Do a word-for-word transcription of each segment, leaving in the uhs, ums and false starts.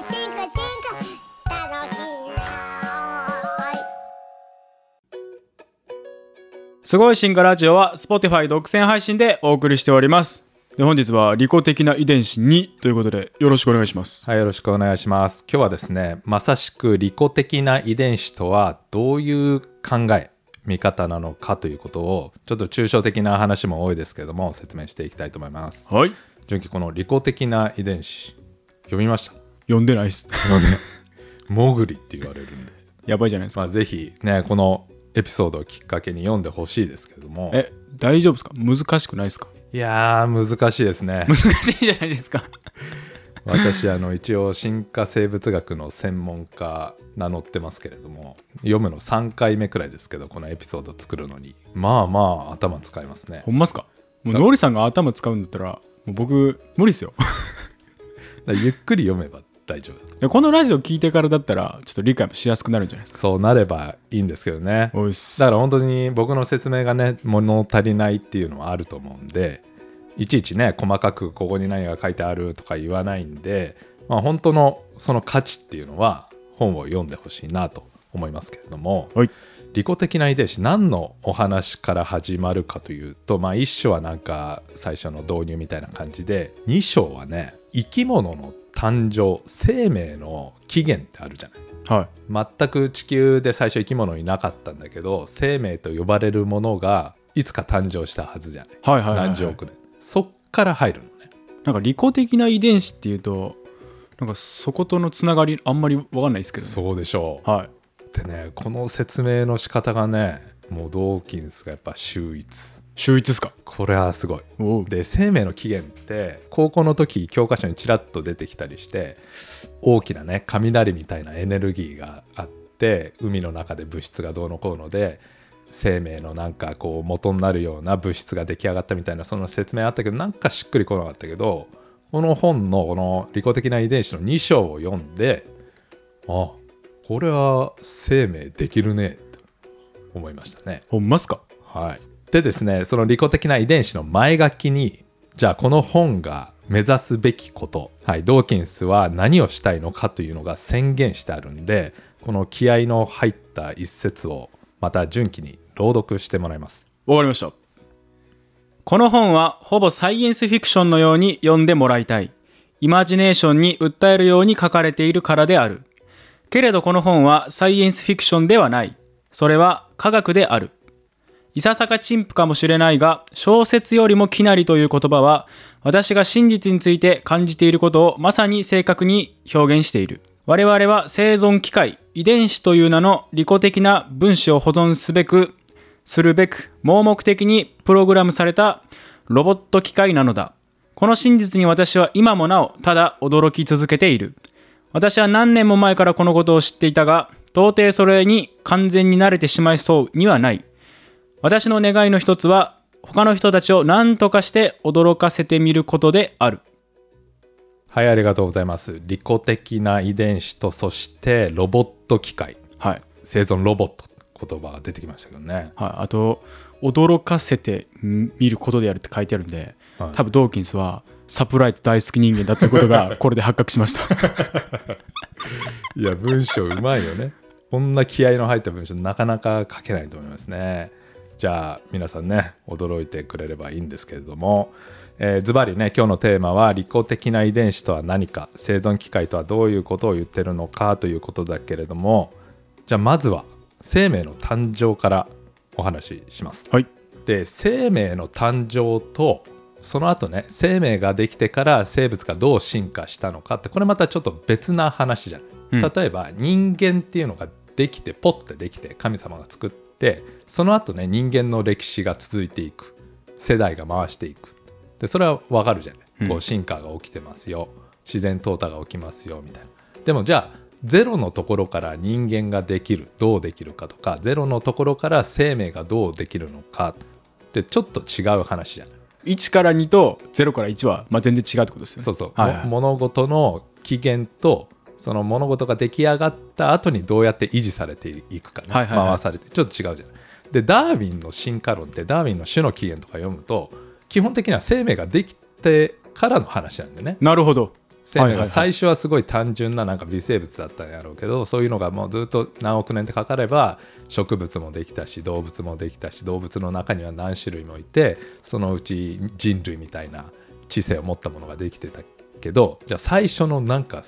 化進化進化楽しいな。すごい進化ラジオは Spotify 独占配信でお送りしております。で本日は利己的な遺伝子にということでよろしくお願いします。はい、よろしくお願いします。今日はですね、まさしく利己的な遺伝子とはどういう考え見方なのかということを、ちょっと抽象的な話も多いですけれども説明していきたいと思います。はい、純喜、この利己的な遺伝子読みました？読んでないっす。モグリって言われるんでやばいじゃないですか。まあ、ぜひねこのエピソードをきっかけに読んでほしいですけれども。え、大丈夫ですか？難しくないですか？いやー難しいですね。難しいじゃないですか。私あの一応進化生物学の専門家名乗ってますけれども、読むのさんかいめくらいですけど、このエピソード作るのにまあまあ頭使いますね。ほんますか？もうノリさんが頭使うんだったらもう僕無理ですよ。ゆっくり読めば大丈夫だと。このラジオ聞いてからだったらちょっと理解もしやすくなるんじゃないですか。そうなればいいんですけどね。おいっす。だから本当に僕の説明がね物足りないっていうのはあると思うんで、いちいちね細かくここに何が書いてあるとか言わないんで、まあ、本当のその価値っていうのは本を読んでほしいなと思いますけれども、はい、利己的な遺伝子何のお話から始まるかというと、まあ、いっ章はなんか最初の導入みたいな感じで、に章はね生き物の誕生、生命の起源ってあるじゃない、はい、全く地球で最初生き物いなかったんだけど生命と呼ばれるものがいつか誕生したはずじゃない、はいはいはいはい、何十億年、そっから入るのね。なんか利己的な遺伝子っていうとなんかそことのつながりあんまり分かんないですけど、ね、そうでしょう、はい、でねこの説明の仕方がねもうドーキンスがやっぱ秀逸秀逸ですか？これはすごい。で生命の起源って高校の時教科書にちらっと出てきたりして、大きなね雷みたいなエネルギーがあって海の中で物質がどうのこうので生命のなんかこう元になるような物質が出来上がったみたいな、その説明あったけどなんかしっくりこなかったけど、この本のこの利己的な遺伝子のに章を読んで、あ、これは生命できるねと思いましたね。ほんますか？はい。でですね、その利己的な遺伝子の前書きに、じゃあこの本が目指すべきこと、はい、ドーキンスは何をしたいのかというのが宣言してあるんで、この気合の入った一節をまた順記に朗読してもらいます。わかりました。この本はほぼサイエンスフィクションのように読んでもらいたい。イマジネーションに訴えるように書かれているからである。けれどこの本はサイエンスフィクションではない。それは科学である。いささか陳腐かもしれないが、小説よりもきなりという言葉は私が真実について感じていることをまさに正確に表現している。我々は生存機械、遺伝子という名の利己的な分子を保存すべく、するべく盲目的にプログラムされたロボット機械なのだ。この真実に私は今もなおただ驚き続けている。私は何年も前からこのことを知っていたが、到底それに完全に慣れてしまいそうにはない。私の願いの一つは、他の人たちを何とかして驚かせてみることである。はい、ありがとうございます。利己的な遺伝子とそしてロボット機械、はい、生存ロボット言葉が出てきましたけどね、はい、あと驚かせてみることであるって書いてあるんで、はい、多分ドーキンスはサプライズ大好き人間だったことがこれで発覚しました。いや文章うまいよね。こんな気合の入った文章なかなか書けないと思いますね。じゃあ皆さんね驚いてくれればいいんですけれども、ズバリね今日のテーマは利己的な遺伝子とは何か、生存機械とはどういうことを言ってるのかということだけれども、じゃあまずは生命の誕生からお話しします、はい、で生命の誕生とその後ね生命ができてから生物がどう進化したのかって、これまたちょっと別な話じゃない、うん、例えば人間っていうのができてポッてできて神様が作って、その後ね人間の歴史が続いていく、世代が回していく、でそれは分かるじゃない、うん、こう進化が起きてますよ、自然淘汰が起きますよみたいな。でもじゃあゼロのところから人間ができる、どうできるかとか、ゼロのところから生命がどうできるのかってちょっと違う話じゃない。いちからにとゼロからいちは、まあ、全然違うってことですよね。そうそう、はいはい、物事の起源とその物事が出来上がった後にどうやって維持されていくかね、はいはいはい、回されてちょっと違うじゃない。でダーウィンの進化論ってダーウィンの種の起源とか読むと基本的には生命ができてからの話なんでね。なるほど。生命が最初はすごい単純ななんか微生物だったんやろうけど、そういうのがもうずっと何億年ってかかれば植物もできたし動物もできたし、動物の中には何種類もいて、そのうち人類みたいな知性を持ったものができてたけど、じゃあ最初のなんか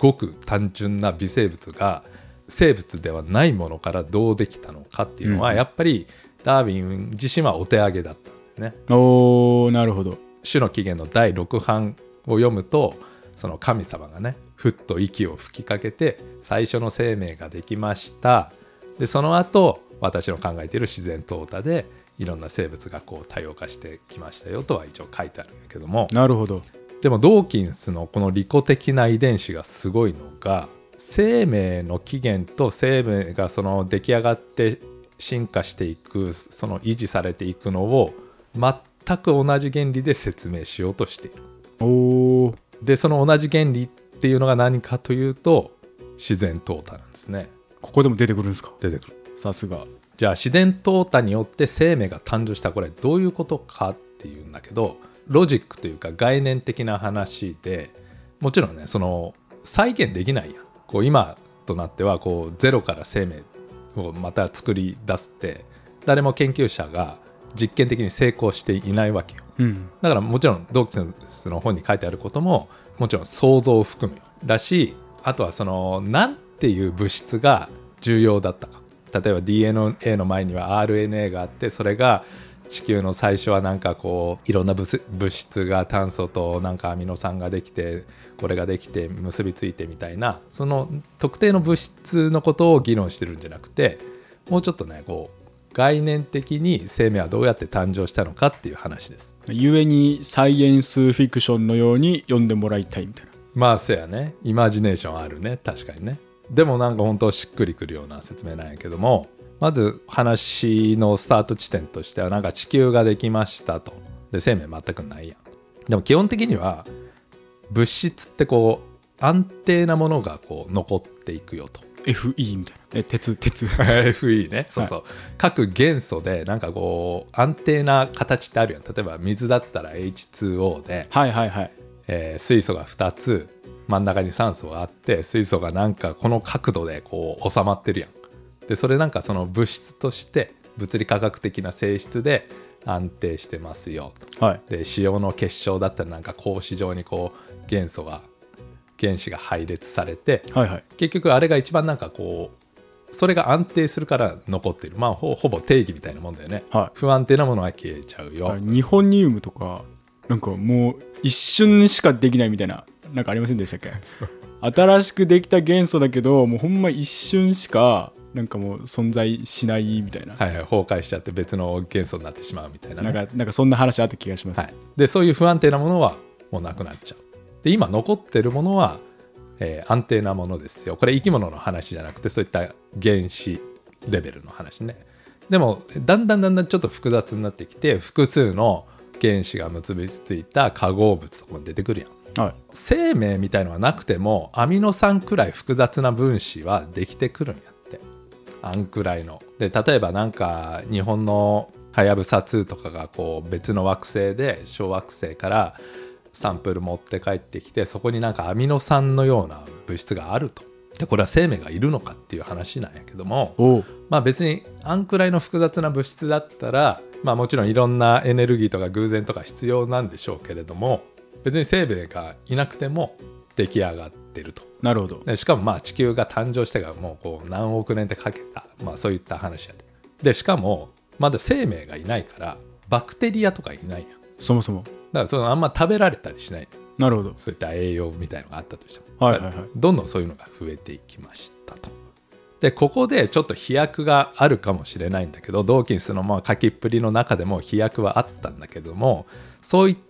ごく単純な微生物が生物ではないものからどうできたのかっていうのは、やっぱりダーウィン自身はお手上げだったんですね。おー、なるほど。種の起源のだいろく版を読むと、その神様がね、ふっと息を吹きかけて最初の生命ができました。でその後私の考えている自然淘汰でいろんな生物がこう多様化してきましたよとは一応書いてあるんだけども、なるほど。でもドーキンスのこの利己的な遺伝子がすごいのが、生命の起源と生命がその出来上がって進化していく、その維持されていくのを全く同じ原理で説明しようとしている。おー。でその同じ原理っていうのが何かというと自然淘汰なんですね。ここでも出てくるんですか？出てくる。さすが。じゃあ自然淘汰によって生命が誕生した、これどういうことかっていうんだけど、ロジックというか概念的な話で、もちろんねその再現できないやん。こう今となってはこうゼロから生命をまた作り出すって誰も研究者が実験的に成功していないわけよ、うん、だからもちろんドーキンスの本に書いてあることももちろん想像を含むだし、あとはその何ていう物質が重要だったか、例えば ディーエヌエー の前には アールエヌエー があって、それが地球の最初はなんかこういろんな物質が炭素となんかアミノ酸ができて、これができて結びついてみたいな、その特定の物質のことを議論してるんじゃなくて、もうちょっとねこう概念的に生命はどうやって誕生したのかっていう話です。故にサイエンスフィクションのように読んでもらいたいみたいな。まあそうやね、イマジネーションあるね、確かにね。でもなんか本当しっくりくるような説明なんやけども、まず話のスタート地点としてはなんか地球ができましたと。で生命全くないやん。でも基本的には物質ってこう安定なものがこう残っていくよと。 エフイー みたいな。え鉄鉄エフイー ね、そうそう、はい、各元素でなんかこう安定な形ってあるやん。例えば水だったら エイチツーオー で、はいはいはい、えー、水素がふたつ、真ん中に酸素があって、水素がなんかこの角度でこう収まってるやん。でそれなんかその物質として物理化学的な性質で安定してますよと、はい、で塩の結晶だったらなんか格子状にこう元素が原子が配列されて、はいはい、結局あれが一番なんかこうそれが安定するから残っている、まあ ほ, ほぼ定義みたいなもんだよね、はい、不安定なものは消えちゃうよ。ニホニウムとかなんかもう一瞬にしかできないみたいな、なんかありませんでしたっけ新しくできた元素だけどもうほんま一瞬しかなんかもう存在しないみたいな、はいはい、崩壊しちゃって別の元素になってしまうみたいな、ね、なんか、なんかそんな話あった気がします、はい、でそういう不安定なものはもうなくなっちゃう。で今残ってるものは、えー、安定なものですよ。これ生き物の話じゃなくてそういった原子レベルの話ね。でもだんだんだんだんちょっと複雑になってきて、複数の原子が結びついた化合物とかも出てくるやん、はい、生命みたいのはなくてもアミノ酸くらい複雑な分子はできてくるんや。あんくらいので例えばなんか日本のはやぶさツーとかがこう別の惑星で小惑星からサンプル持って帰ってきて、そこになんかアミノ酸のような物質があると。でこれは生命がいるのかっていう話なんやけども、まあ、別にあんくらいの複雑な物質だったら、まあ、もちろんいろんなエネルギーとか偶然とか必要なんでしょうけれども、別に生命がいなくても出来上がってると。なるほど。でしかもまあ地球が誕生してからもうこう何億年ってかけた、まあ、そういった話やで。でしかもまだ生命がいないからバクテリアとかいないやん、そもそも。だからそのあんま食べられたりしない。なるほど。そういった栄養みたいのがあったとしても、はいはいはい、どんどんそういうのが増えていきましたと。でここでちょっと飛躍があるかもしれないんだけど、ドーキンスのまあ書きっぷりの中でも飛躍はあったんだけども、そういった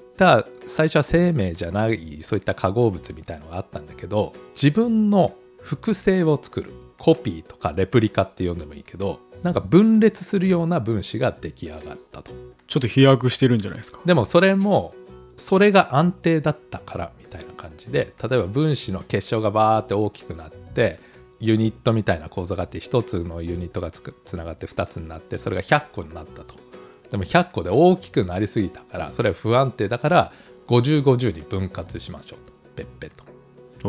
最初は生命じゃないそういった化合物みたいのがあったんだけど、自分の複製を作る、コピーとかレプリカって呼んでもいいけど、なんか分裂するような分子が出来上がったと。ちょっと飛躍してるんじゃないですか。でもそれもそれが安定だったからみたいな感じで、例えば分子の結晶がバーって大きくなってユニットみたいな構造があって、ひとつのユニットが つ, つながってふたつになって、それがひゃっこになったと。でもひゃっこで大きくなりすぎたから、それは不安定だからごじゅうごじゅうに分割しましょうと。ペッペッと。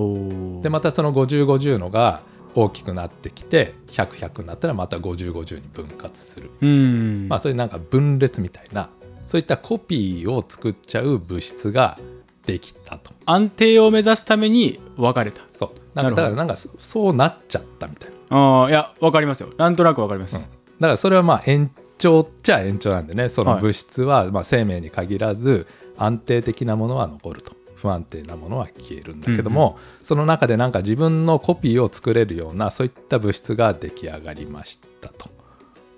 おでまたそのごじゅうごじゅうのが大きくなってきてひゃくひゃくになったらまたごじゅうごじゅうに分割するみたいな、うんまあ、そういうなんか分裂みたいなそういったコピーを作っちゃう物質ができたと。安定を目指すために分かれた。そうなんかだからなんかそうなっちゃったみたいな。あいや分かりますよ。なんとなく分かります、うん、だからそれはまあ延長っちゃ延長なんでね。その物質はまあ生命に限らず安定的なものは残ると不安定なものは消えるんだけども、うんうん、その中でなんか自分のコピーを作れるようなそういった物質が出来上がりましたと。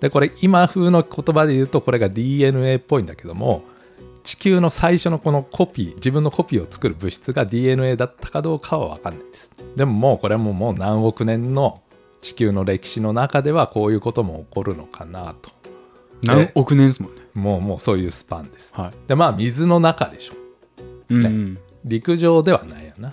でこれ今風の言葉で言うとこれが ディーエヌエー っぽいんだけども地球の最初のこのコピー自分のコピーを作る物質が ディーエヌエー だったかどうかは分かんないです。でももうこれはもう、もう何億年の地球の歴史の中ではこういうことも起こるのかなと。何億年ですもんね。もう、もうそういうスパンです、はい、でまあ水の中でしょ、ねうん、陸上ではないよな。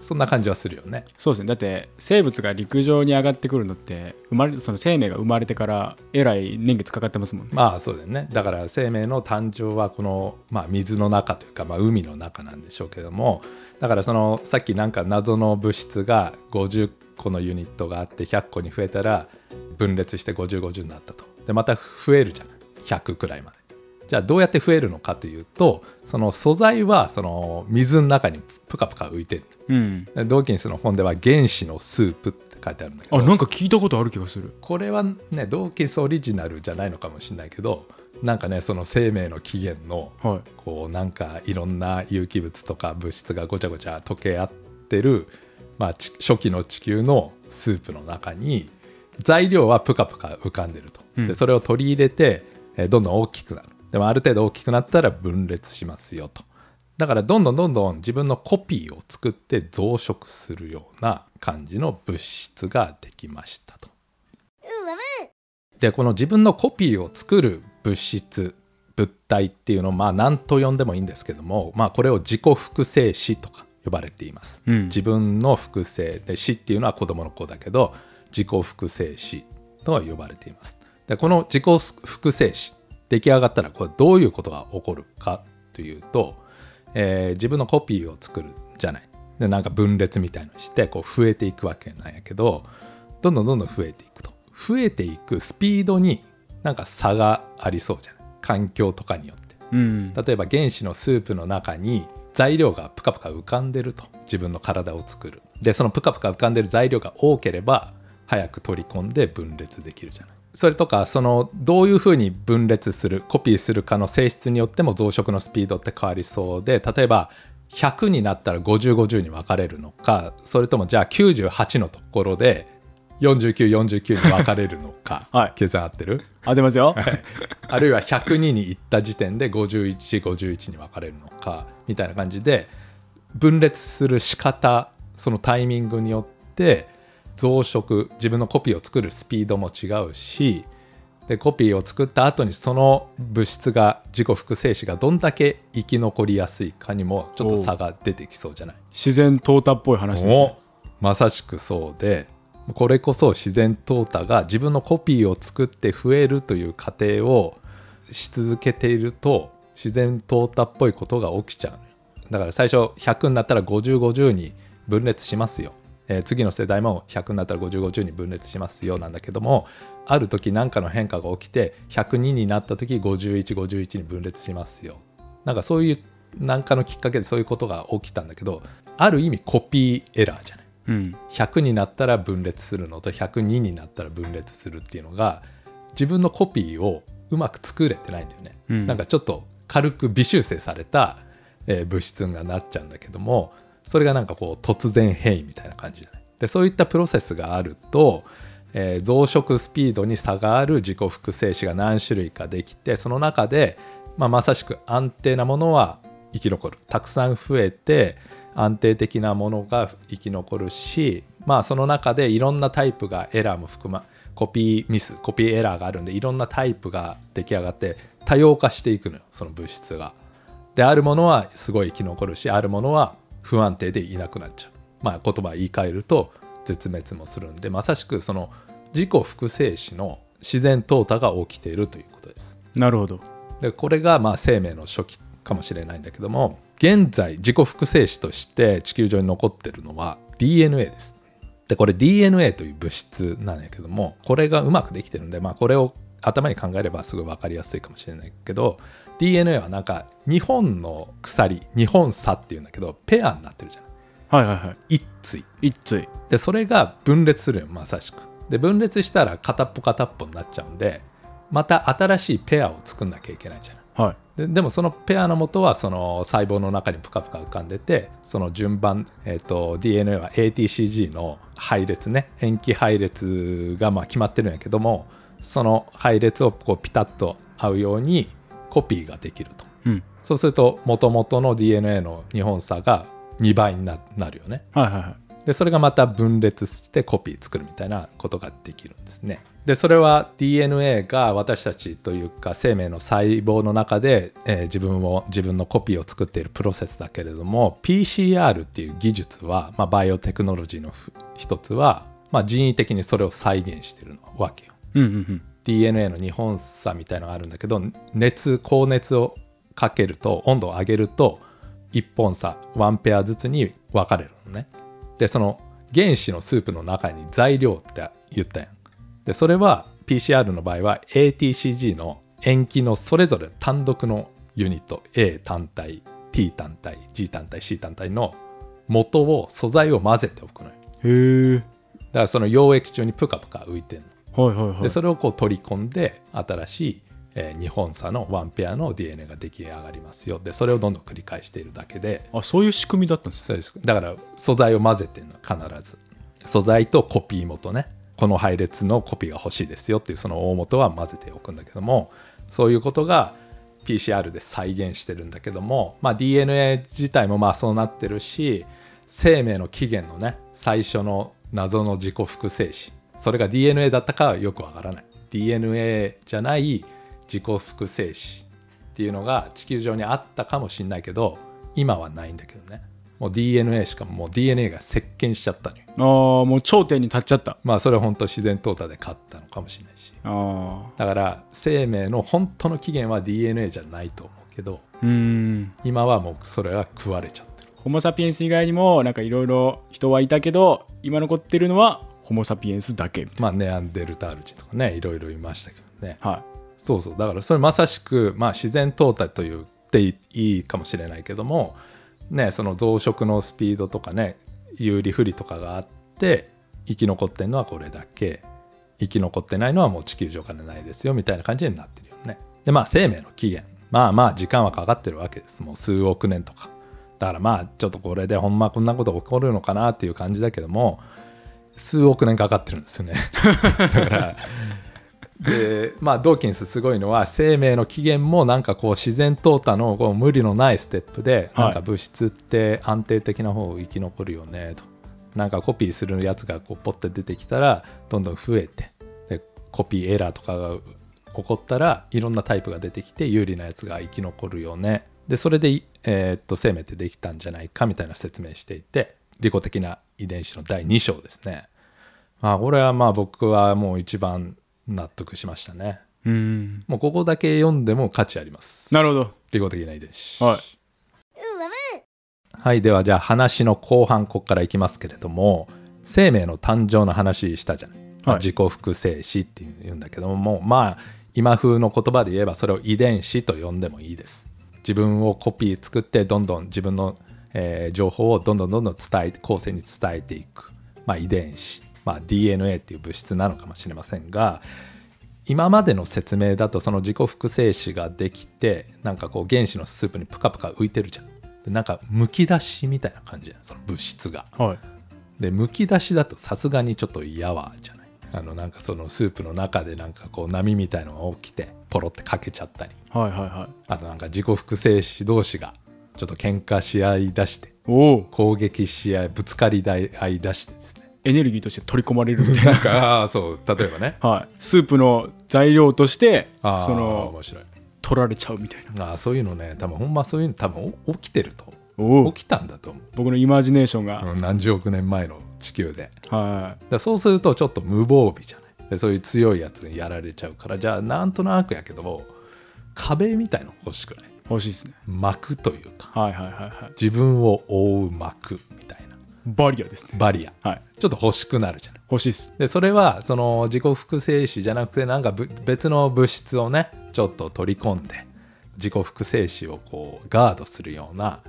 そんな感じはするよね。そうですね。だって生物が陸上に上がってくるのって生まれその生命が生まれてからえらい年月かかってますもんね。まあそうだよね。だから生命の誕生はこの、まあ、水の中というか、まあ、海の中なんでしょうけどもだからそのさっきなんか謎の物質がごじゅっこのユニットがあってひゃっこに増えたら分裂してごじゅうごじゅうになったと。でまた増えるじゃないひゃくくらいまで。じゃあどうやって増えるのかというとその素材はその水の中にプカプカ浮いてる、うん、ドーキンスの本では原子のスープって書いてあるんだけどあなんか聞いたことある気がする。これはねドーキンスオリジナルじゃないのかもしれないけどなんかねその生命の起源の、はい、こうなんかいろんな有機物とか物質がごちゃごちゃ溶け合ってる、まあ、初期の地球のスープの中に材料はプカプカ浮かんでると、うん、でそれを取り入れて、えー、どんどん大きくなる。でもある程度大きくなったら分裂しますよと。だからどんどんどんどん自分のコピーを作って増殖するような感じの物質ができましたと。でこの自分のコピーを作る物質物体っていうのをまあ何と呼んでもいいんですけども、まあ、これを自己複製子とか呼ばれています、うん、自分の複製で子っていうのは子供の子だけど自己複製子と呼ばれています。でこの自己複製子出来上がったらこれどういうことが起こるかというと、えー、自分のコピーを作るじゃないでなんか分裂みたいなのしてこう増えていくわけなんやけどどんどんどんどん増えていくと増えていくスピードになんか差がありそうじゃない環境とかによって、うん、例えば原子のスープの中に材料がプカプカ浮かんでると自分の体を作る。でそのプカプカ浮かんでる材料が多ければ早く取り込んで分裂できるじゃない。それとかそのどういうふうに分裂するコピーするかの性質によっても増殖のスピードって変わりそうで例えばひゃくになったらごじゅうごじゅうに分かれるのかそれともじゃあきゅうじゅうはちのところでよんじゅうきゅうよんじゅうきゅうに分かれるのか、はい、計算合ってる？合ってますよ、はい、あるいはひゃくにに行った時点でごじゅういちごじゅういちに分かれるのかみたいな感じで分裂する仕方そのタイミングによって増殖自分のコピーを作るスピードも違うしでコピーを作った後にその物質が自己複製子がどんだけ生き残りやすいかにもちょっと差が出てきそうじゃない。自然淘汰っぽい話ですね。まさしくそうでこれこそ自然淘汰が自分のコピーを作って増えるという過程をし続けていると自然淘汰っぽいことが起きちゃう。だから最初ひゃくになったらごじゅうごじゅうに分裂しますよえー、次の世代もひゃくになったらごじゅうごじゅうに分裂しますよなんだけどもある時何かの変化が起きてひゃくにになった時ごじゅういちごじゅういちに分裂しますよなんかそういう何かのきっかけでそういうことが起きたんだけどある意味コピーエラーじゃない、うん、ひゃくになったら分裂するのとひゃくにになったら分裂するっていうのが自分のコピーをうまく作れてないんだよね、うん、なんかちょっと軽く微修正された、えー、物質がなっちゃうんだけどもそれがなんかこう突然変異みたいな感じじゃない。でそういったプロセスがあると、えー、増殖スピードに差がある自己複製子が何種類かできてその中で、まあ、まさしく安定なものは生き残るたくさん増えて安定的なものが生き残るし、まあ、その中でいろんなタイプがエラーも含まコピーミスコピーエラーがあるんでいろんなタイプが出来上がって多様化していくのよその物質が。であるものはすごい生き残るしあるものは不安定でいなくなっちゃう、まあ、言葉言い換えると絶滅もするんでまさしくその自己複製子の自然淘汰が起きているということです。なるほど。でこれがまあ生命の初期かもしれないんだけども、現在自己複製子として地球上に残ってるのは ディーエヌエー です。でこれ ディーエヌエー という物質なんだけども、これがうまくできてるんで、まあ、これを頭に考えればすごい分かりやすいかもしれないけど、 ディーエヌエー はなんかにほんの鎖、にほん差っていうんだけど、ペアになってるじゃない。はいはいはい。一対一対で、それが分裂するよ、まさしく。で分裂したら片っぽ片っぽになっちゃうんで、また新しいペアを作んなきゃいけないじゃない、はい。で, でもそのペアの元はその細胞の中にプカプカ浮かんでて、その順番、えー、と ディーエヌエー は エーティーシージー の配列ね、塩基配列がまあ決まってるんやけども、その配列をこうピタッと合うようにコピーができると、うん、そうすると元々の ディーエヌエー のにほん差がにばいに な, なるよね、はいはいはい、でそれがまた分裂してコピー作るみたいなことができるんですね。でそれは ディーエヌエー が私たちというか生命の細胞の中で、えー、自分を自分のコピーを作っているプロセスだけれども、 ピーシーアール っていう技術は、まあ、バイオテクノロジーの一つは、まあ、人為的にそれを再現しているわけよ、うんうんうん、ディーエヌエー のにほん差みたいなのがあるんだけど、熱高熱をかけると、温度を上げるといっぽん差いちペアずつに分かれるのね。でその原子のスープの中に材料って言ったやん。でそれは ピーシーアール の場合は エーティーシージー の塩基のそれぞれ単独のユニット A 単体 T 単体 G 単体 C 単体の元を素材を混ぜておくのよ。へえ。だからその溶液中にプカプカ浮いてるの。はいはいはい、でそれをこう取り込んで新しい、えー、にほん差のいちペアの ディーエヌエー が出来上がりますよ。でそれをどんどん繰り返しているだけで、あ、そういう仕組みだったんですか。そうです。だから素材を混ぜてるの、必ず素材とコピー元ね、この配列のコピーが欲しいですよっていうその大元は混ぜておくんだけども、そういうことが ピーシーアール で再現してるんだけども、まあ、ディーエヌエー 自体もまあそうなってるし、生命の起源のね、最初の謎の自己複製子、それが ディーエヌエー だったかはよくわからない。 ディーエヌエー じゃない自己複製子っていうのが地球上にあったかもしれないけど、今はないんだけどね。もう ディーエヌエー しかもう ディーエヌエー が席巻しちゃったのよ。ああ、もう頂点に立っちゃった。まあそれは本当自然淘汰で勝ったのかもしれないし。ああ。だから生命の本当の起源は ディーエヌエー じゃないと思うけど、うーん、今はもうそれは食われちゃってる。ホモサピエンス以外にもなんかいろいろ人はいたけど、今残ってるのはホモサピエンスだけみたいな。まあネアンデルタール人とかね、いろいろいましたけどね。はい。そうそう、だからそれまさしく、まあ、自然淘汰と言っていいかもしれないけども、ね、その増殖のスピードとかね、有利不利とかがあって生き残ってるのはこれだけ、生き残ってないのはもう地球上からないですよみたいな感じになってるよね。でまあ生命の起源、まあまあ時間はかかってるわけです。もう数億年とかだから、まあちょっとこれでほんまこんなこと起こるのかなっていう感じだけども、数億年かかってるんですよねだからでまあ、ドーキンスすごいのは、生命の起源もなんかこう自然淘汰のこう無理のないステップで、なんか物質って安定的な方を生き残るよねと、なんかコピーするやつがこうポッて出てきたらどんどん増えて、でコピーエラーとかが起こったらいろんなタイプが出てきて有利なやつが生き残るよね、でそれで、えー、っと生命ってできたんじゃないかみたいな説明していて、利己的な遺伝子のだいに章ですね。まあ、これはまあ僕はもう一番納得しましたね。うーん、もうここだけ読んでも価値あります。なるほど、利己的な遺伝子。はい、はい、ではじゃあ話の後半、ここからいきますけれども、生命の誕生の話したじゃない、はい、自己複製子っていうんだけど も, もうまあ今風の言葉で言えばそれを遺伝子と呼んでもいいです。自分をコピー作って、どんどん自分の、えー、情報をどんどんどんどん伝え後世に伝えていく、まあ、遺伝子、まあ、ディーエヌエー っていう物質なのかもしれませんが、今までの説明だとその自己複製子ができて、なんかこう原子のスープにプカプカ浮いてるじゃん。でなんかむき出しみたいな感じじゃん、その物質が、はい、でむき出しだとさすがにちょっとやわじゃない。あのなんかそのスープの中でなんかこう波みたいのが起きてポロってかけちゃったり、はいはいはい、あとなんか自己複製子同士がちょっと喧嘩し合い出して、お攻撃し合いぶつかり合い出してですね、エネルギーとして取り込まれるみたいななんかあ、そう、例えばね、はい、スープの材料としてあその面白い取られちゃうみたいな、あそういうのね、多分ほんまそういうの多分起きてると、起きたんだと思う、僕のイマジネーションが、うん、何十億年前の地球で、はい、だそうするとちょっと無防備じゃない。でそういう強いやつにやられちゃうから、じゃあなんとなくやけども壁みたいの欲しくない。欲しいですね。膜というか、はいはいはいはい、自分を覆う膜みたいなバリアですね。バリア、はい、ちょっと欲しくなるじゃない。欲しいです。でそれはその自己複製子じゃなくてなんか別の物質をねちょっと取り込んで自己複製子をこうガードするような、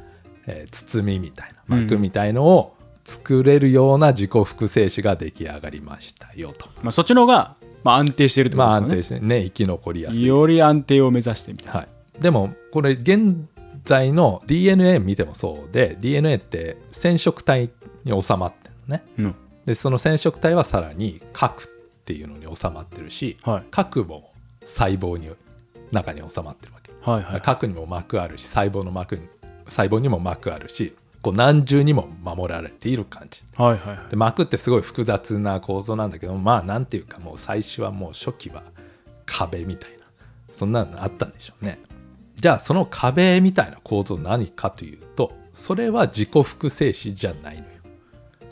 えー、包みみたいな膜みたいのを作れるような自己複製子が出来上がりましたよと、うんまあ、そっちの方がまあ安定してるってことですよね。まあ安定してね生き残りやすいより安定を目指してみたいな、はい、でもこれ現在の ディーエヌエー 見てもそうで ディーエヌエー って染色体に収まってるのね、うん、でその染色体はさらに核っていうのに収まってるし、はい、核も細胞に中に収まってるわけ、はいはい、核にも膜あるし細胞の膜に細胞にも膜あるしこう何重にも守られている感じ、はいはいはい、で膜ってすごい複雑な構造なんだけどまあなんていうかもう最初はもう初期は壁みたいなそんなのあったんでしょうね。じゃあその壁みたいな構造何かというとそれは自己複製子じゃないのよ。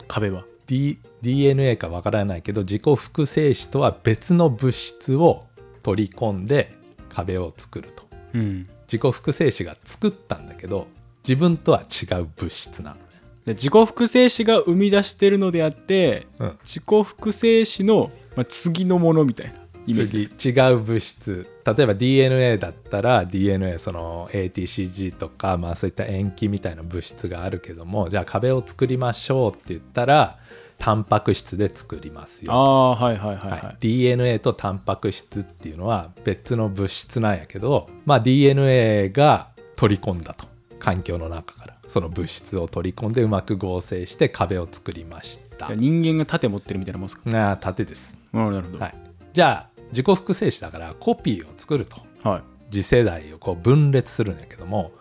壁は、D、ディーエヌエー かわからないけど自己複製子とは別の物質を取り込んで壁を作ると、うん、自己複製子が作ったんだけど自分とは違う物質なのね。自己複製子が生み出してるのであって、うん、自己複製子の、まあ、次のものみたいなイメージです。次違う物質例えば ディーエヌエー だったら ディーエヌエー その エーティーシージー とか、まあ、そういった塩基みたいな物質があるけどもじゃあ壁を作りましょうって言ったらタンパク質で作りますよ。あ、はいはいはいはいはい、ディーエヌエー とタンパク質っていうのは別の物質なんやけど、まあ、ディーエヌエー が取り込んだと環境の中からその物質を取り込んでうまく合成して壁を作りました。人間が盾持ってるみたいなもんですか。あ、盾です。なるほど、はい、じゃあ自己複製子だからコピーを作ると、はい、次世代をこう分裂するんだけども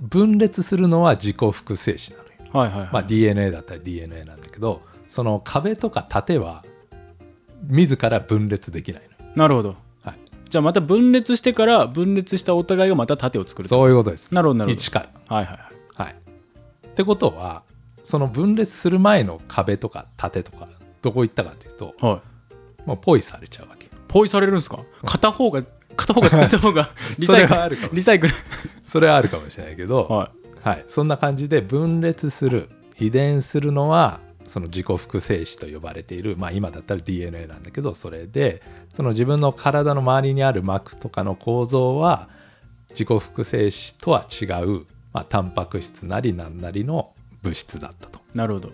分裂するのは自己複製子なのよ、はいはいはいまあ、ディーエヌエー だったら ディーエヌエー なんだけどその壁とか盾は自ら分裂できないの。なるほど。じゃあまた分裂してから分裂したお互いがまた盾を作る。そういうことです。なるほどなるほど。一からはいはいはい、はい、ってことはその分裂する前の壁とか盾とかどこ行ったかというと、はい、もうポイされちゃうわけ。ポイされるんですか。片方が片方が使った方がリサイクルそれはあるかもリサイクルそれはあるかもしれないけど、はいはい、そんな感じで分裂する遺伝するのはその自己複製子と呼ばれている、まあ、今だったら ディーエヌエー なんだけどそれでその自分の体の周りにある膜とかの構造は自己複製子とは違う、まあ、タンパク質なりなんなりの物質だったと。なるほど。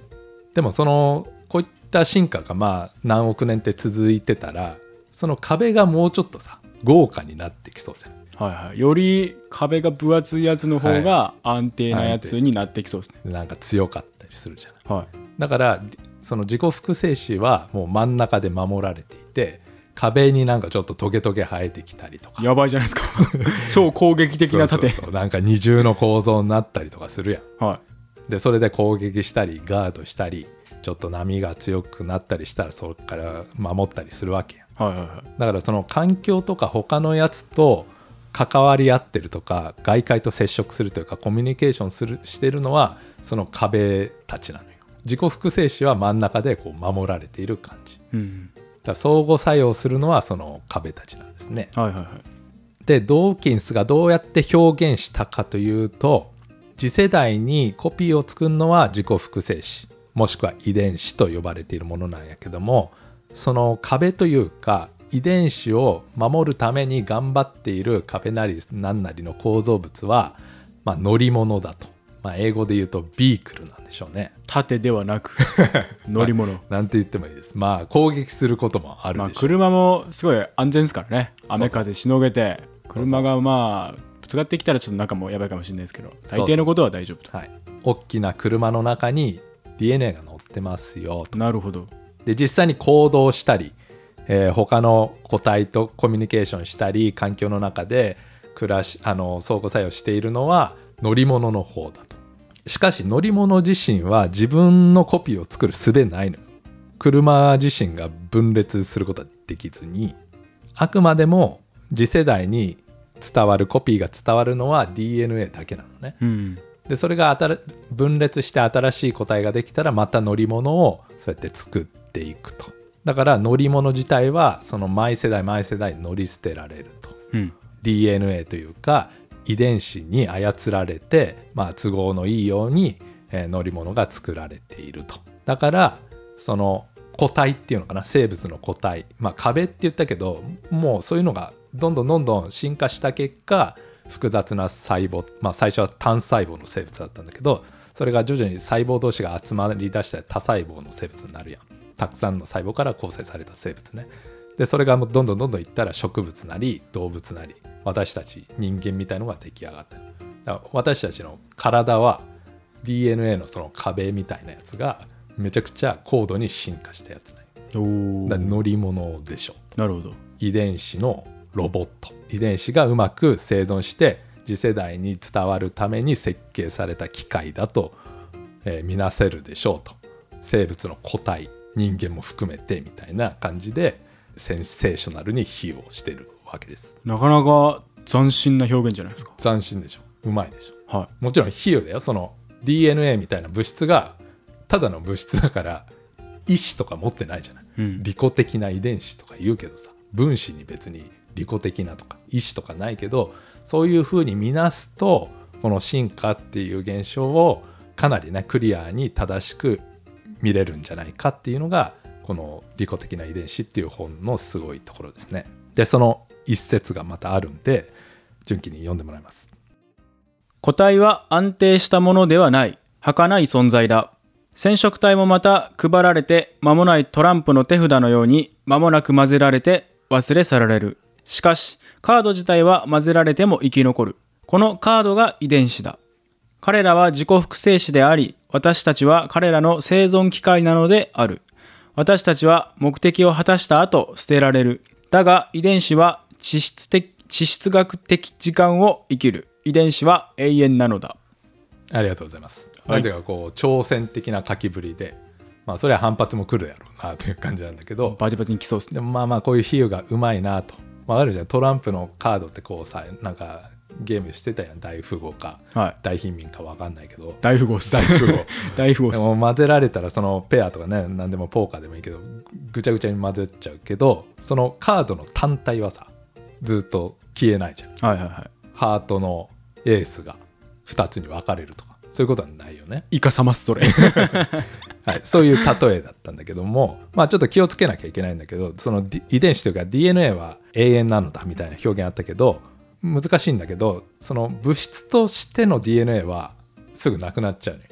でもそのこういった進化がまあ何億年って続いてたらその壁がもうちょっとさ豪華になってきそうじゃない。はいはい、より壁が分厚いやつの方が安定なやつになってきそうですね、はい、なんか強かったりするじゃない、はい、だからその自己複製子はもう真ん中で守られていて壁になんかちょっとトゲトゲ生えてきたりとかやばいじゃないですか超攻撃的な盾そうそうそうなんか二重の構造になったりとかするやん、はい、でそれで攻撃したりガードしたりちょっと波が強くなったりしたらそこから守ったりするわけやん、はいはいはい、だからその環境とか他のやつと関わり合ってるとか外界と接触するというかコミュニケーションするしてるのはその壁たちなのよ。自己複製子は真ん中でこう守られている感じ、うん、だから相互作用するのはその壁たちなんですね、はいはいはい、でドーキンスがどうやって表現したかというと次世代にコピーを作るのは自己複製子もしくは遺伝子と呼ばれているものなんやけどもその壁というか遺伝子を守るために頑張っている壁なり何なりの構造物は、まあ、乗り物だと、まあ、英語で言うとビークルなんでしょうね。盾ではなく乗り物、まあ、なんて言ってもいいです。まあ攻撃することもあるでしょう、まあ、車もすごい安全ですからね。雨風しのげて車がまあぶつかってきたらちょっと中もやばいかもしれないですけど大抵のことは大丈夫と。そうそう、はい、大きな車の中に ディーエヌエー が乗ってますよと。なるほど。で実際に行動したりえー、他の個体とコミュニケーションしたり環境の中で暮らしあの相互作用しているのは乗り物の方だと。しかし乗り物自身は自分のコピーを作る術ないの。車自身が分裂することはできずにあくまでも次世代に伝わるコピーが伝わるのは ディーエヌエー だけなのね、うん、でそれが分裂して新しい個体ができたらまた乗り物をそうやって作っていくと。だから乗り物自体はその毎世代毎世代乗り捨てられると、うん、ディーエヌエー というか遺伝子に操られて、まあ、都合のいいように乗り物が作られていると。だからその個体っていうのかな、生物の個体、まあ、壁って言ったけど、もうそういうのがどんどんどんどん進化した結果、複雑な細胞、まあ、最初は単細胞の生物だったんだけど、それが徐々に細胞同士が集まり出した多細胞の生物になるやん。たくさんの細胞から構成された生物ね。でそれがもうどんどんどんどんいったら植物なり動物なり私たち人間みたいのが出来上がってる。だから私たちの体は ディーエヌエー のその壁みたいなやつがめちゃくちゃ高度に進化したやつね。おだ乗り物でしょ。なるほど。遺伝子のロボット、遺伝子がうまく生存して次世代に伝わるために設計された機械だと、えー、見なせるでしょうと。生物の個体、人間も含めてみたいな感じでセンセーショナルに比喩をしてるわけです。なかなか斬新な表現じゃないですか。斬新でしょ。うまいでしょ、はい、もちろん比喩だよ。その ディーエヌエー みたいな物質がただの物質だから意思とか持ってないじゃない、うん、利己的な遺伝子とか言うけどさ、分子に別に利己的なとか意思とかないけど、そういうふうに見なすとこの進化っていう現象をかなりねクリアに正しく見れるんじゃないかっていうのがこの利己的な遺伝子っていう本のすごいところですね。でその一節がまたあるんで順気に読んでもらいます。個体は安定したものではない、儚い存在だ。染色体もまた配られて間もないトランプの手札のように間もなく混ぜられて忘れ去られる。しかしカード自体は混ぜられても生き残る。このカードが遺伝子だ。彼らは自己複製子であり、私たちは彼らの生存機会なのである。私たちは目的を果たした後捨てられる。だが遺伝子は地質的、地質学的時間を生きる。遺伝子は永遠なのだ。ありがとうございます。なんていうかこう挑戦的な書きぶりで、まあそれは反発も来るやろうなという感じなんだけど、バチバチに来そうですね。でもまあまあこういう比喩がうまいなと。わかるじゃん。トランプのカードってこうさ、なんかゲームしてたやん。大富豪か、はい、大貧民か分かんないけど、大富豪っす。大富豪大富豪っす。でも混ぜられたらそのペアとかね、何でもポーカーでもいいけどぐちゃぐちゃに混ぜちゃうけど、そのカードの単体はさずっと消えないじゃん、はいはいはい、ハートのエースがふたつに分かれるとかそういうことはないよね。イカサマスそれはい、そういう例えだったんだけども、まあ、ちょっと気をつけなきゃいけないんだけど、その、D、遺伝子というか ディーエヌエー は永遠なのだみたいな表現あったけど、難しいんだけど、その物質としての ディーエヌエー はすぐなくなっちゃうね。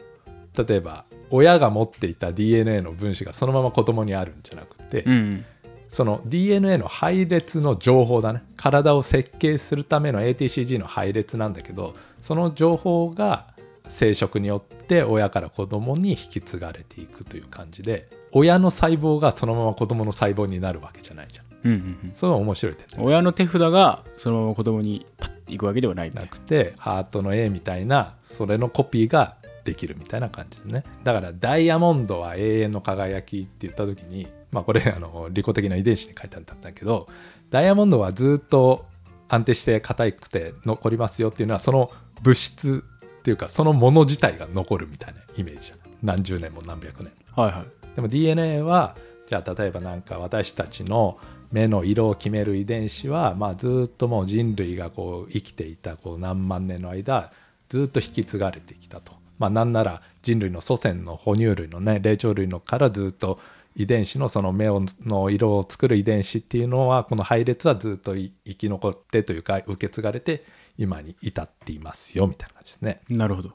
例えば親が持っていた ディーエヌエー の分子がそのまま子供にあるんじゃなくて、うん、その ディーエヌエー の配列の情報だね。体を設計するための エーティーシージー の配列なんだけど、その情報が生殖によって親から子供に引き継がれていくという感じで、親の細胞がそのまま子供の細胞になるわけじゃないじゃん。うんうんうん、それは面白い点、ね。親の手札がそのまま子供にパッていくわけではないみたいな。なくてハートの A みたいなそれのコピーができるみたいな感じでね。だからダイヤモンドは永遠の輝きって言った時に、まあこれあの利己的な遺伝子に書いてあったんだけど、ダイヤモンドはずっと安定して硬くて残りますよっていうのはその物質っていうかそのもの自体が残るみたいなイメージじゃない。何十年も何百年、はいはい、でも ディーエヌエー はじゃあ例えばなんか私たちの目の色を決める遺伝子は、まあ、ずっともう人類がこう生きていたこう何万年の間ずっと引き継がれてきたと、まあ、なんなら人類の祖先の哺乳類のね霊長類のからずっと遺伝子のその目の色を作る遺伝子っていうのはこの配列はずっと生き残ってというか受け継がれて今に至っていますよみたいな感じですね。なるほど、うん、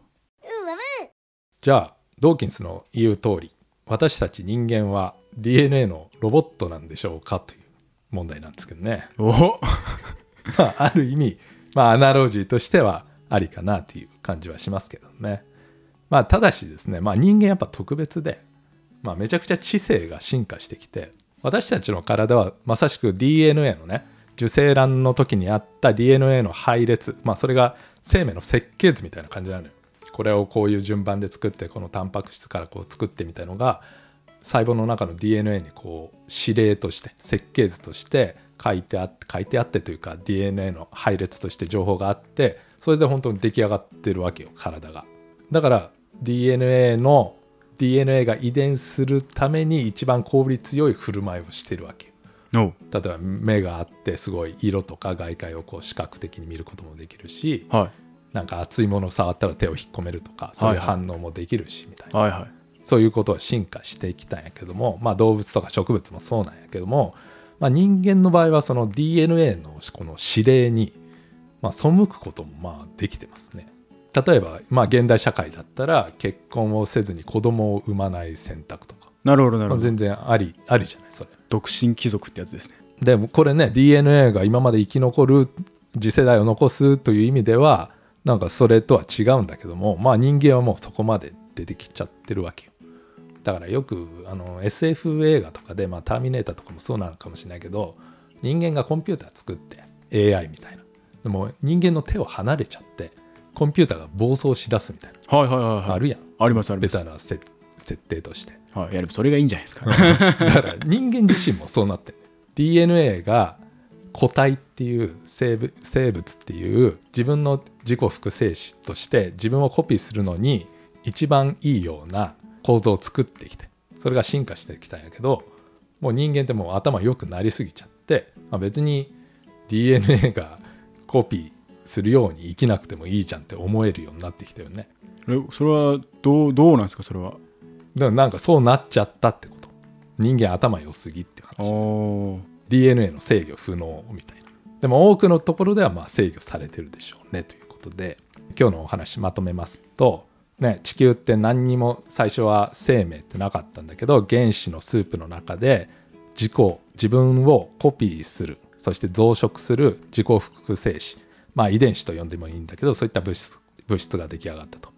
じゃあドーキンスの言う通り私たち人間は ディーエヌエー のロボットなんでしょうかという問題なんですけどね。おお、まあ、ある意味、まあ、アナロジーとしてはありかなという感じはしますけどね。まあただしですね、まあ、人間やっぱ特別で、まあ、めちゃくちゃ知性が進化してきて、私たちの体はまさしく ディーエヌエー のね受精卵の時にあった ディーエヌエー の配列、まあ、それが生命の設計図みたいな感じなのよ。これをこういう順番で作ってこのタンパク質からこう作ってみたいのが細胞の中の ディーエヌエー にこう指令として設計図として書いてあって書いてあってというか ディーエヌエー の配列として情報があって、それで本当に出来上がってるわけよ体が。だから ディーエヌエー の ディーエヌエー が遺伝するために一番効率よい振る舞いをしてるわけよ。例えば目があってすごい色とか外界をこう視覚的に見ることもできるし、はい、なんか熱いものを触ったら手を引っ込めるとかそういう反応もできるしみたいな、はいはい、そういうことは進化してきたんやけども、まあ、動物とか植物もそうなんやけども、まあ、人間の場合はその ディーエヌエー のこの指令にまあ背くこともまあできてますね。例えばまあ現代社会だったら結婚をせずに子供を産まない選択とか、なるほどなるほど、まあ、全然あり、ありじゃないそれ。独身貴族ってやつですね。でもこれね ディーエヌエー が今まで生き残る次世代を残すという意味ではなんかそれとは違うんだけども、まあ人間はもうそこまで出てきちゃってるわけよ。だからよくあの エスエフ 映画とかで、まあ、ターミネーターとかもそうなのかもしれないけど、人間がコンピューター作って エーアイ みたいな、でも人間の手を離れちゃってコンピューターが暴走しだすみたいな、はいはいはいはい、あるやん。ありますあります。ベタな設定として、はい、いやでもそれがいいんじゃないですかだから人間自身もそうなって、ね、ディーエヌエー が個体っていう生物、生物っていう自分の自己複製子として自分をコピーするのに一番いいような構造を作ってきて、それが進化してきたんやけど、もう人間ってもう頭良くなりすぎちゃって、まあ、別に ディーエヌエー がコピーするように生きなくてもいいじゃんって思えるようになってきたよね。それはどう、どうなんですかそれは。だからなんかそうなっちゃったってこと。人間頭良すぎって話です。お ディーエヌエー の制御不能みたいな。でも多くのところではまあ制御されてるでしょうねということで、今日のお話まとめますと、ね、地球って何にも最初は生命ってなかったんだけど、原子のスープの中で自己自分をコピーする、そして増殖する自己複製子、まあ、遺伝子と呼んでもいいんだけど、そういった物質、物質が出来上がったと。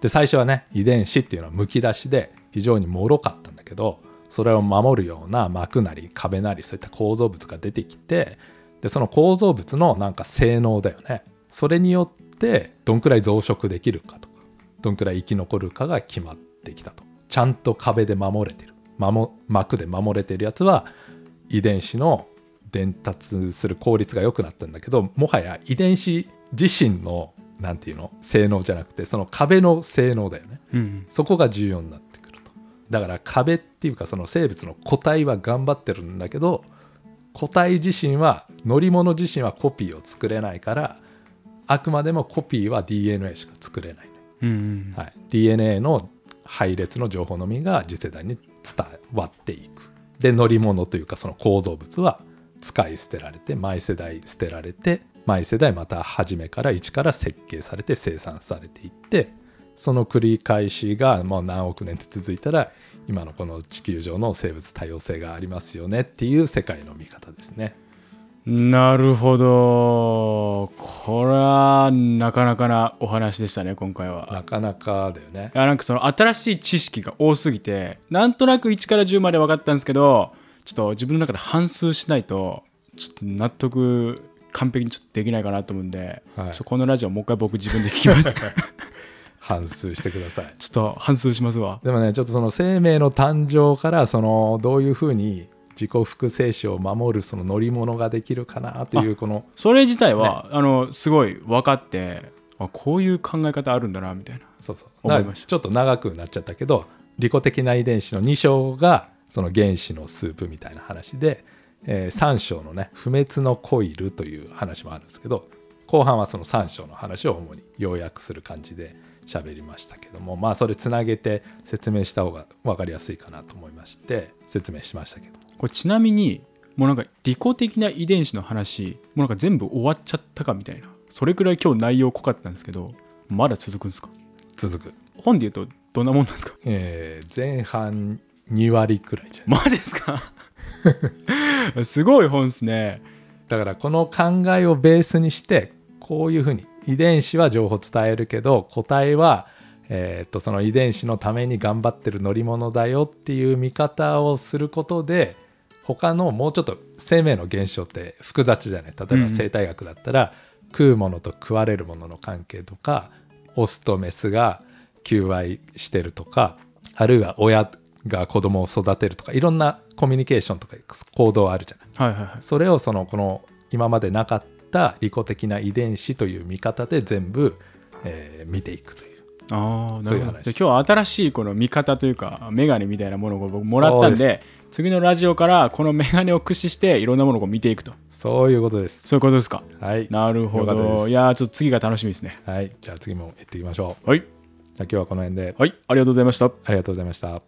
で最初はね、遺伝子っていうのはむき出しで非常に脆かったんだけど、それを守るような膜なり壁なりそういった構造物が出てきて、でその構造物のなんか性能だよね、それによってどんくらい増殖できるかとかどんくらい生き残るかが決まってきたと。ちゃんと壁で守れてる、膜で守れてるやつは遺伝子の伝達する効率が良くなったんだけど、もはや遺伝子自身のなんていうの性能じゃなくてその壁の性能だよね、うんうん、そこが重要になってくると。だから壁っていうかその生物の個体は頑張ってるんだけど、個体自身は乗り物自身はコピーを作れないから、あくまでもコピーは ディーエヌエー しか作れない、ね、うんうんはい、ディーエヌエー の配列の情報のみが次世代に伝わっていく。で乗り物というかその構造物は使い捨てられて毎世代捨てられて、毎世代また初めから一から設計されて生産されていって、その繰り返しがもう何億年って続いたら今のこの地球上の生物多様性がありますよねっていう世界の見方ですね。なるほど。これはなかなかなお話でしたね今回は。なかなかだよね。いやなんかその新しい知識が多すぎて、なんとなくいちからじゅうまで分かったんですけど、ちょっと自分の中で反芻しないとちょっと納得完璧にちょっとできないかなと思うんで、はい、ちょっとこのラジオもう一回僕自分で聞きます反芻してください。ちょっと反芻しますわ。でもねちょっとその生命の誕生からそのどういうふうに自己複製子を守るその乗り物ができるかなという、このそれ自体は、ね、あのすごい分かって、あこういう考え方あるんだなみたいな。そうそう思いました。ちょっと長くなっちゃったけど、利己的な遺伝子のに章がその原子のスープみたいな話で、えー、さん章のね不滅のコイルという話もあるんですけど、後半はそのさん章の話を主に要約する感じで喋りましたけども、まあそれつなげて説明した方が分かりやすいかなと思いまして説明しましたけど、これちなみにもうなんか利己的な遺伝子の話もうなんか全部終わっちゃったかみたいな、それくらい今日内容濃かったんですけど、まだ続くんですか？続く。本で言うとどんなもんなんですか？えー、前半に割くらいじゃない。マジですかすごい本ですね。だからこの考えをベースにしてこういうふうに遺伝子は情報伝えるけど、個体は、えー、とその遺伝子のために頑張ってる乗り物だよっていう見方をすることで、他のもうちょっと生命の現象って複雑じゃない。例えば生態学だったら、うん、食うものと食われるものの関係とか、オスとメスが求愛してるとか、あるいは親が子供を育てるとか、いろんなコミュニケーションとか行動あるじゃない、はいはいはい、それをそのこの今までなかった利己的な遺伝子という見方で全部、えー、見ていくという、ああ、なるほど。じゃあ今日は新しいこの見方というかメガネみたいなものを僕もらったん で, で次のラジオからこのメガネを駆使していろんなものを見ていくと。そういうことです。そういうことですか。はい、なるほど。いや、ちょっと次が楽しみですね。はい、じゃあ次もやっていきましょう。はい、じゃあ今日はこの辺で。はい、ありがとうございました。ありがとうございました。